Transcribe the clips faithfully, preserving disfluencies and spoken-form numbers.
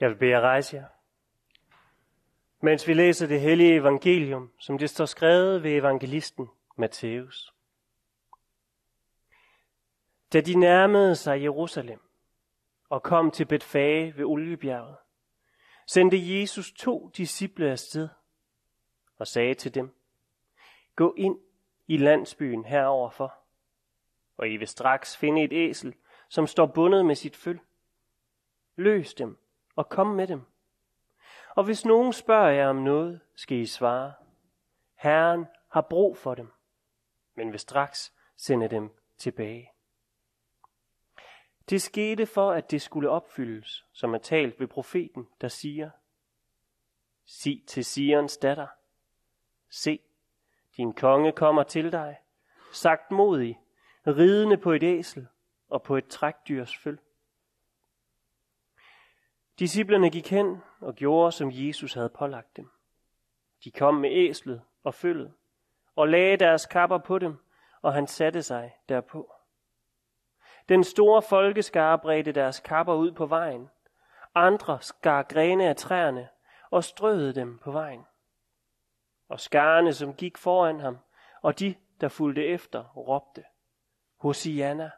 Jeg vil bede jer rejse jer, mens vi læser det hellige evangelium, som det står skrevet ved evangelisten Matthæus. Da de nærmede sig Jerusalem og kom til Betfage ved Oliebjerget, sendte Jesus to disciple afsted og sagde til dem: Gå ind i landsbyen heroverfor, og I vil straks finde et æsel, som står bundet med sit føl. Løs dem og kom med dem. Og hvis nogen spørger jer om noget, skal I svare: Herren har brug for dem, men vil straks sende dem tilbage. Det skete for, at det skulle opfyldes, som er talt ved profeten, der siger: Sig til Sions datter: Se, din konge kommer til dig, sagt modig, ridende på et æsel og på et trækdyrs føl. Disciplerne gik hen og gjorde, som Jesus havde pålagt dem. De kom med æslet og føllet og lagde deres kapper på dem, og han satte sig derpå. Den store folkeskare bredte deres kapper ud på vejen. Andre skar grene af træerne og strøede dem på vejen. Og skarerne, som gik foran ham, og de, der fulgte efter, råbte: Hosianna,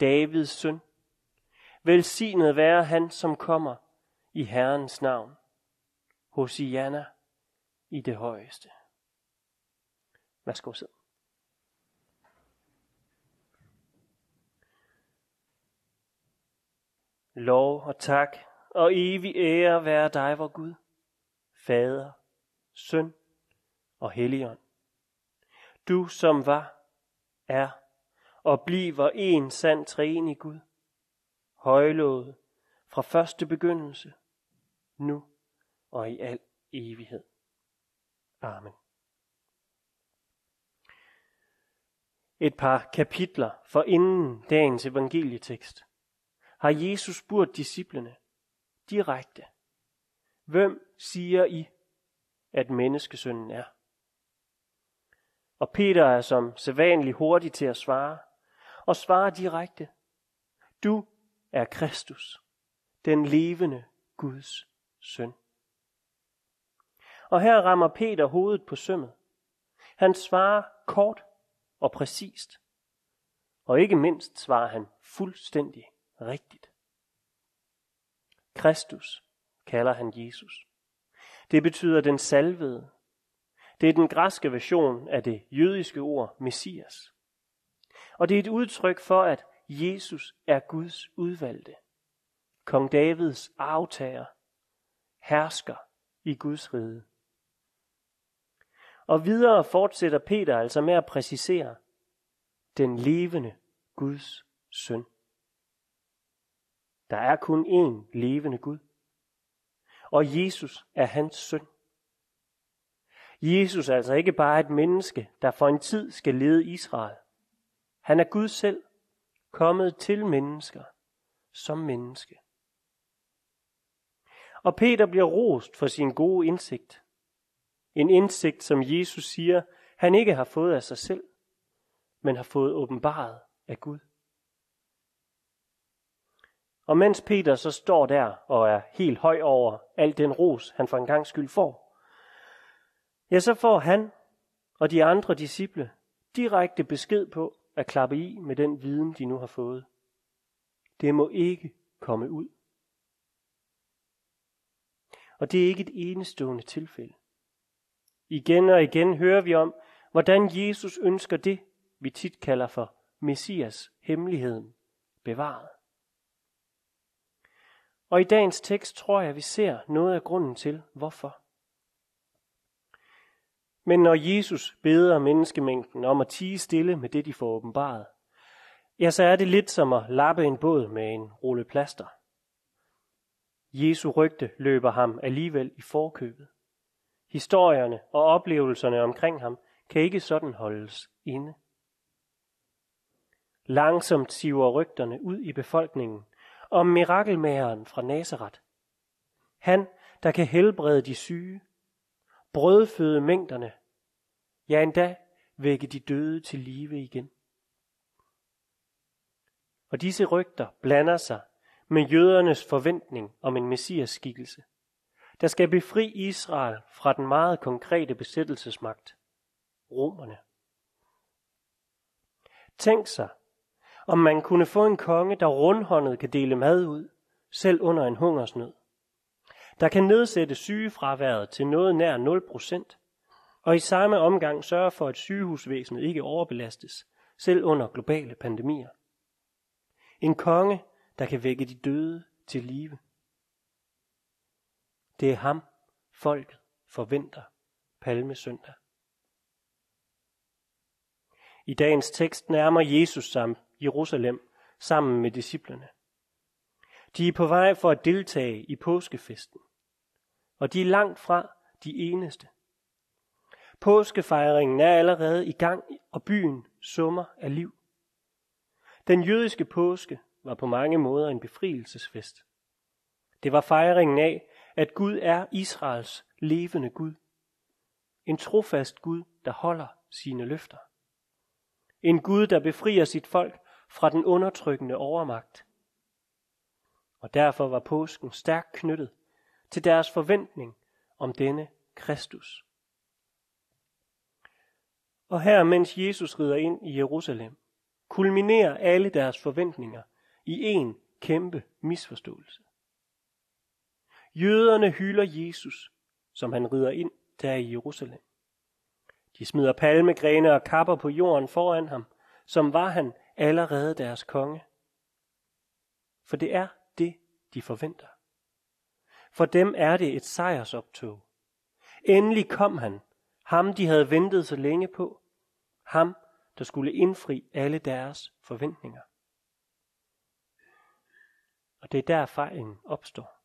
Davids søn. Velsignet være han, som kommer i Herrens navn. Hosianna i det højeste. Værsgo, sid. Lov og tak og evig ære være dig, vor Gud, Fader, Søn og Helligånd. Du, som var, er og bliver en sand treenig Gud, højlovet fra første begyndelse, nu og i al evighed. Amen. Et par kapitler forinden dagens evangelietekst har Jesus spurgt disciplene direkte: Hvem siger I, at menneskesønnen er? Og Peter er som sædvanlig hurtig til at svare, og svarer direkte: Du er Kristus, den levende Guds søn. Og her rammer Peter hovedet på sømmet. Han svarer kort og præcist, og ikke mindst svarer han fuldstændig rigtigt. Kristus kalder han Jesus. Det betyder den salvede. Det er den græske version af det jødiske ord Messias. Og det er et udtryk for, at Jesus er Guds udvalgte, kong Davids arvtager, hersker i Guds rige. Og videre fortsætter Peter altså med at præcisere: den levende Guds søn. Der er kun én levende Gud, og Jesus er hans søn. Jesus er altså ikke bare et menneske, der for en tid skal lede Israel. Han er Gud selv, kommet til mennesker som menneske. Og Peter bliver rost for sin gode indsigt. En indsigt, som Jesus siger, han ikke har fået af sig selv, men har fået åbenbaret af Gud. Og mens Peter så står der og er helt høj over al den ros, han for en gang skyld får, ja, så får han og de andre disciple direkte besked på at klappe i med den viden, de nu har fået. Det må ikke komme ud. Og det er ikke et enestående tilfælde. Igen og igen hører vi om, hvordan Jesus ønsker det, vi tit kalder for Messias hemmeligheden, bevaret. Og i dagens tekst tror jeg, vi ser noget af grunden til, hvorfor. Men når Jesus beder menneskemængden om at tie stille med det, de får åbenbaret, ja, så er det lidt som at lappe en båd med en rulle plaster. Jesu rygte løber ham alligevel i forkøbet. Historierne og oplevelserne omkring ham kan ikke sådan holdes inde. Langsomt siver rygterne ud i befolkningen om mirakelmageren fra Nazaret. Han, der kan helbrede de syge, brødføde mængderne, ja endda vække de døde til live igen. Og disse rygter blander sig med jødernes forventning om en messiasskikkelse, der skal befri Israel fra den meget konkrete besættelsesmagt, romerne. Tænk sig, om man kunne få en konge, der rundhåndet kan dele mad ud, selv under en hungersnød, der kan nedsætte sygefraværet til noget nær nul procent, og i samme omgang sørge for, at sygehusvæsenet ikke overbelastes, selv under globale pandemier. En konge, der kan vække de døde til live. Det er ham, folket forventer palmesøndag. I dagens tekst nærmer Jesus sig Jerusalem sammen med disciplerne. De er på vej for at deltage i påskefesten, og de er langt fra de eneste. Påskefejringen er allerede i gang, og byen summer af liv. Den jødiske påske var på mange måder en befrielsesfest. Det var fejringen af, at Gud er Israels levende Gud. En trofast Gud, der holder sine løfter. En Gud, der befrier sit folk fra den undertrykkende overmagt. Og derfor var påsken stærkt knyttet til deres forventning om denne Kristus. Og her, mens Jesus rider ind i Jerusalem, kulminerer alle deres forventninger i en kæmpe misforståelse. Jøderne hylder Jesus, som han rider ind der i Jerusalem. De smider palmegrene og kapper på jorden foran ham, som var han allerede deres konge. For det er det, de forventer. For dem er det et sejrsoptog. Endelig kom han, ham de havde ventet så længe på, ham der skulle indfri alle deres forventninger. Og det er der fejlen opstår.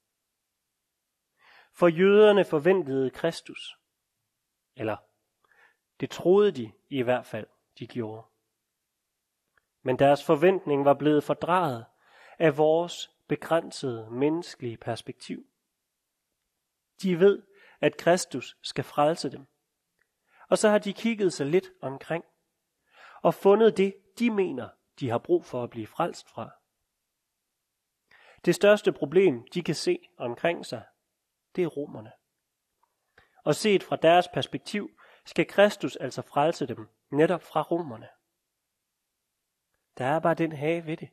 For jøderne forventede Kristus, eller det troede de i hvert fald, de gjorde. Men deres forventning var blevet fordrejet af vores begrænsede menneskelige perspektiv. De ved, at Kristus skal frelse dem. Og så har de kigget sig lidt omkring og fundet det, de mener, de har brug for at blive frelst fra. Det største problem, de kan se omkring sig, det er romerne. Og set fra deres perspektiv, skal Kristus altså frelse dem netop fra romerne. Der er bare den hage ved det,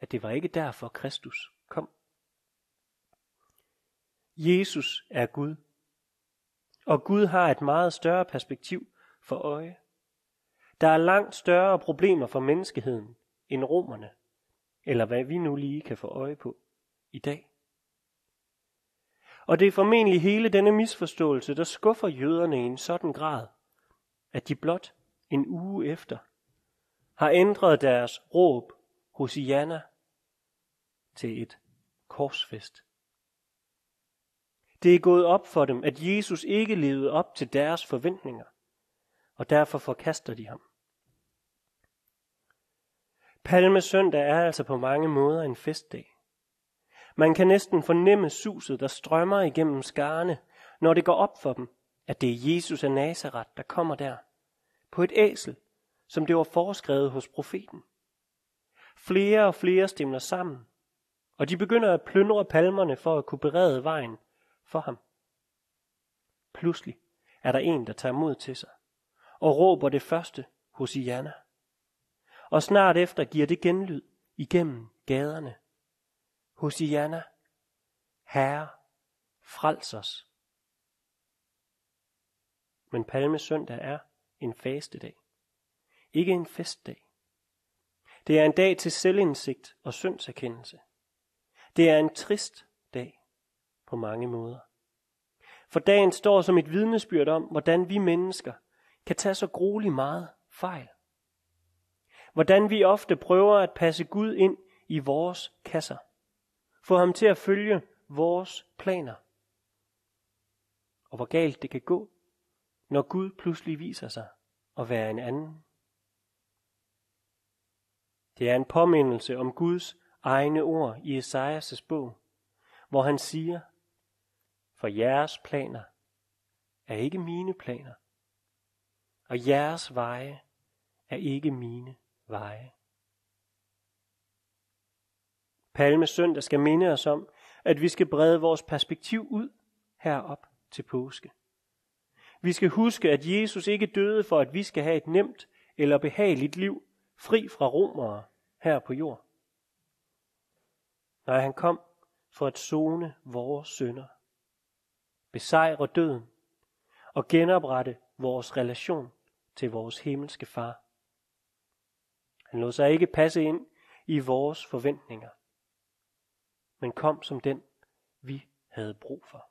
at det var ikke derfor Kristus kom. Jesus er Gud, og Gud har et meget større perspektiv for øje. Der er langt større problemer for menneskeheden end romerne, eller hvad vi nu lige kan få øje på i dag. Og det er formentlig hele denne misforståelse, der skuffer jøderne i en sådan grad, at de blot en uge efter har ændret deres råb Hosianna til et korsfest. Det er gået op for dem, at Jesus ikke levede op til deres forventninger, og derfor forkaster de ham. Palmesøndag er altså på mange måder en festdag. Man kan næsten fornemme suset, der strømmer igennem skarne, når det går op for dem, at det er Jesus af Nazareth, der kommer der, på et æsel, som det var foreskrevet hos profeten. Flere og flere stemmer sammen, og de begynder at plyndre palmerne for at kunne berede vejen for ham. Pludselig er der en, der tager mod til sig, og råber det første Hosianna, og snart efter giver det genlyd igennem gaderne. Hosianna, Herre, frels os. Men palmesøndag er en fastedag, ikke en festdag. Det er en dag til selvindsigt og syndserkendelse. Det er en trist dag på mange måder. For dagen står som et vidnesbyrd om, hvordan vi mennesker kan tage så gruelig meget fejl. Hvordan vi ofte prøver at passe Gud ind i vores kasser. Få ham til at følge vores planer. Og hvor galt det kan gå, når Gud pludselig viser sig at være en anden. Det er en påmindelse om Guds egne ord i Esajas' bog, hvor han siger, for jeres planer er ikke mine planer, og jeres veje er ikke mine veje. Palmesøndag skal minde os om, at vi skal brede vores perspektiv ud herop til påske. Vi skal huske, at Jesus ikke døde for, at vi skal have et nemt eller behageligt liv, fri fra romere her på jord. Nej, han kom for at sone vores synder, besejre døden og genoprette vores relation til vores himmelske far. Han lod sig ikke passe ind i vores forventninger, men kom som den, vi havde brug for.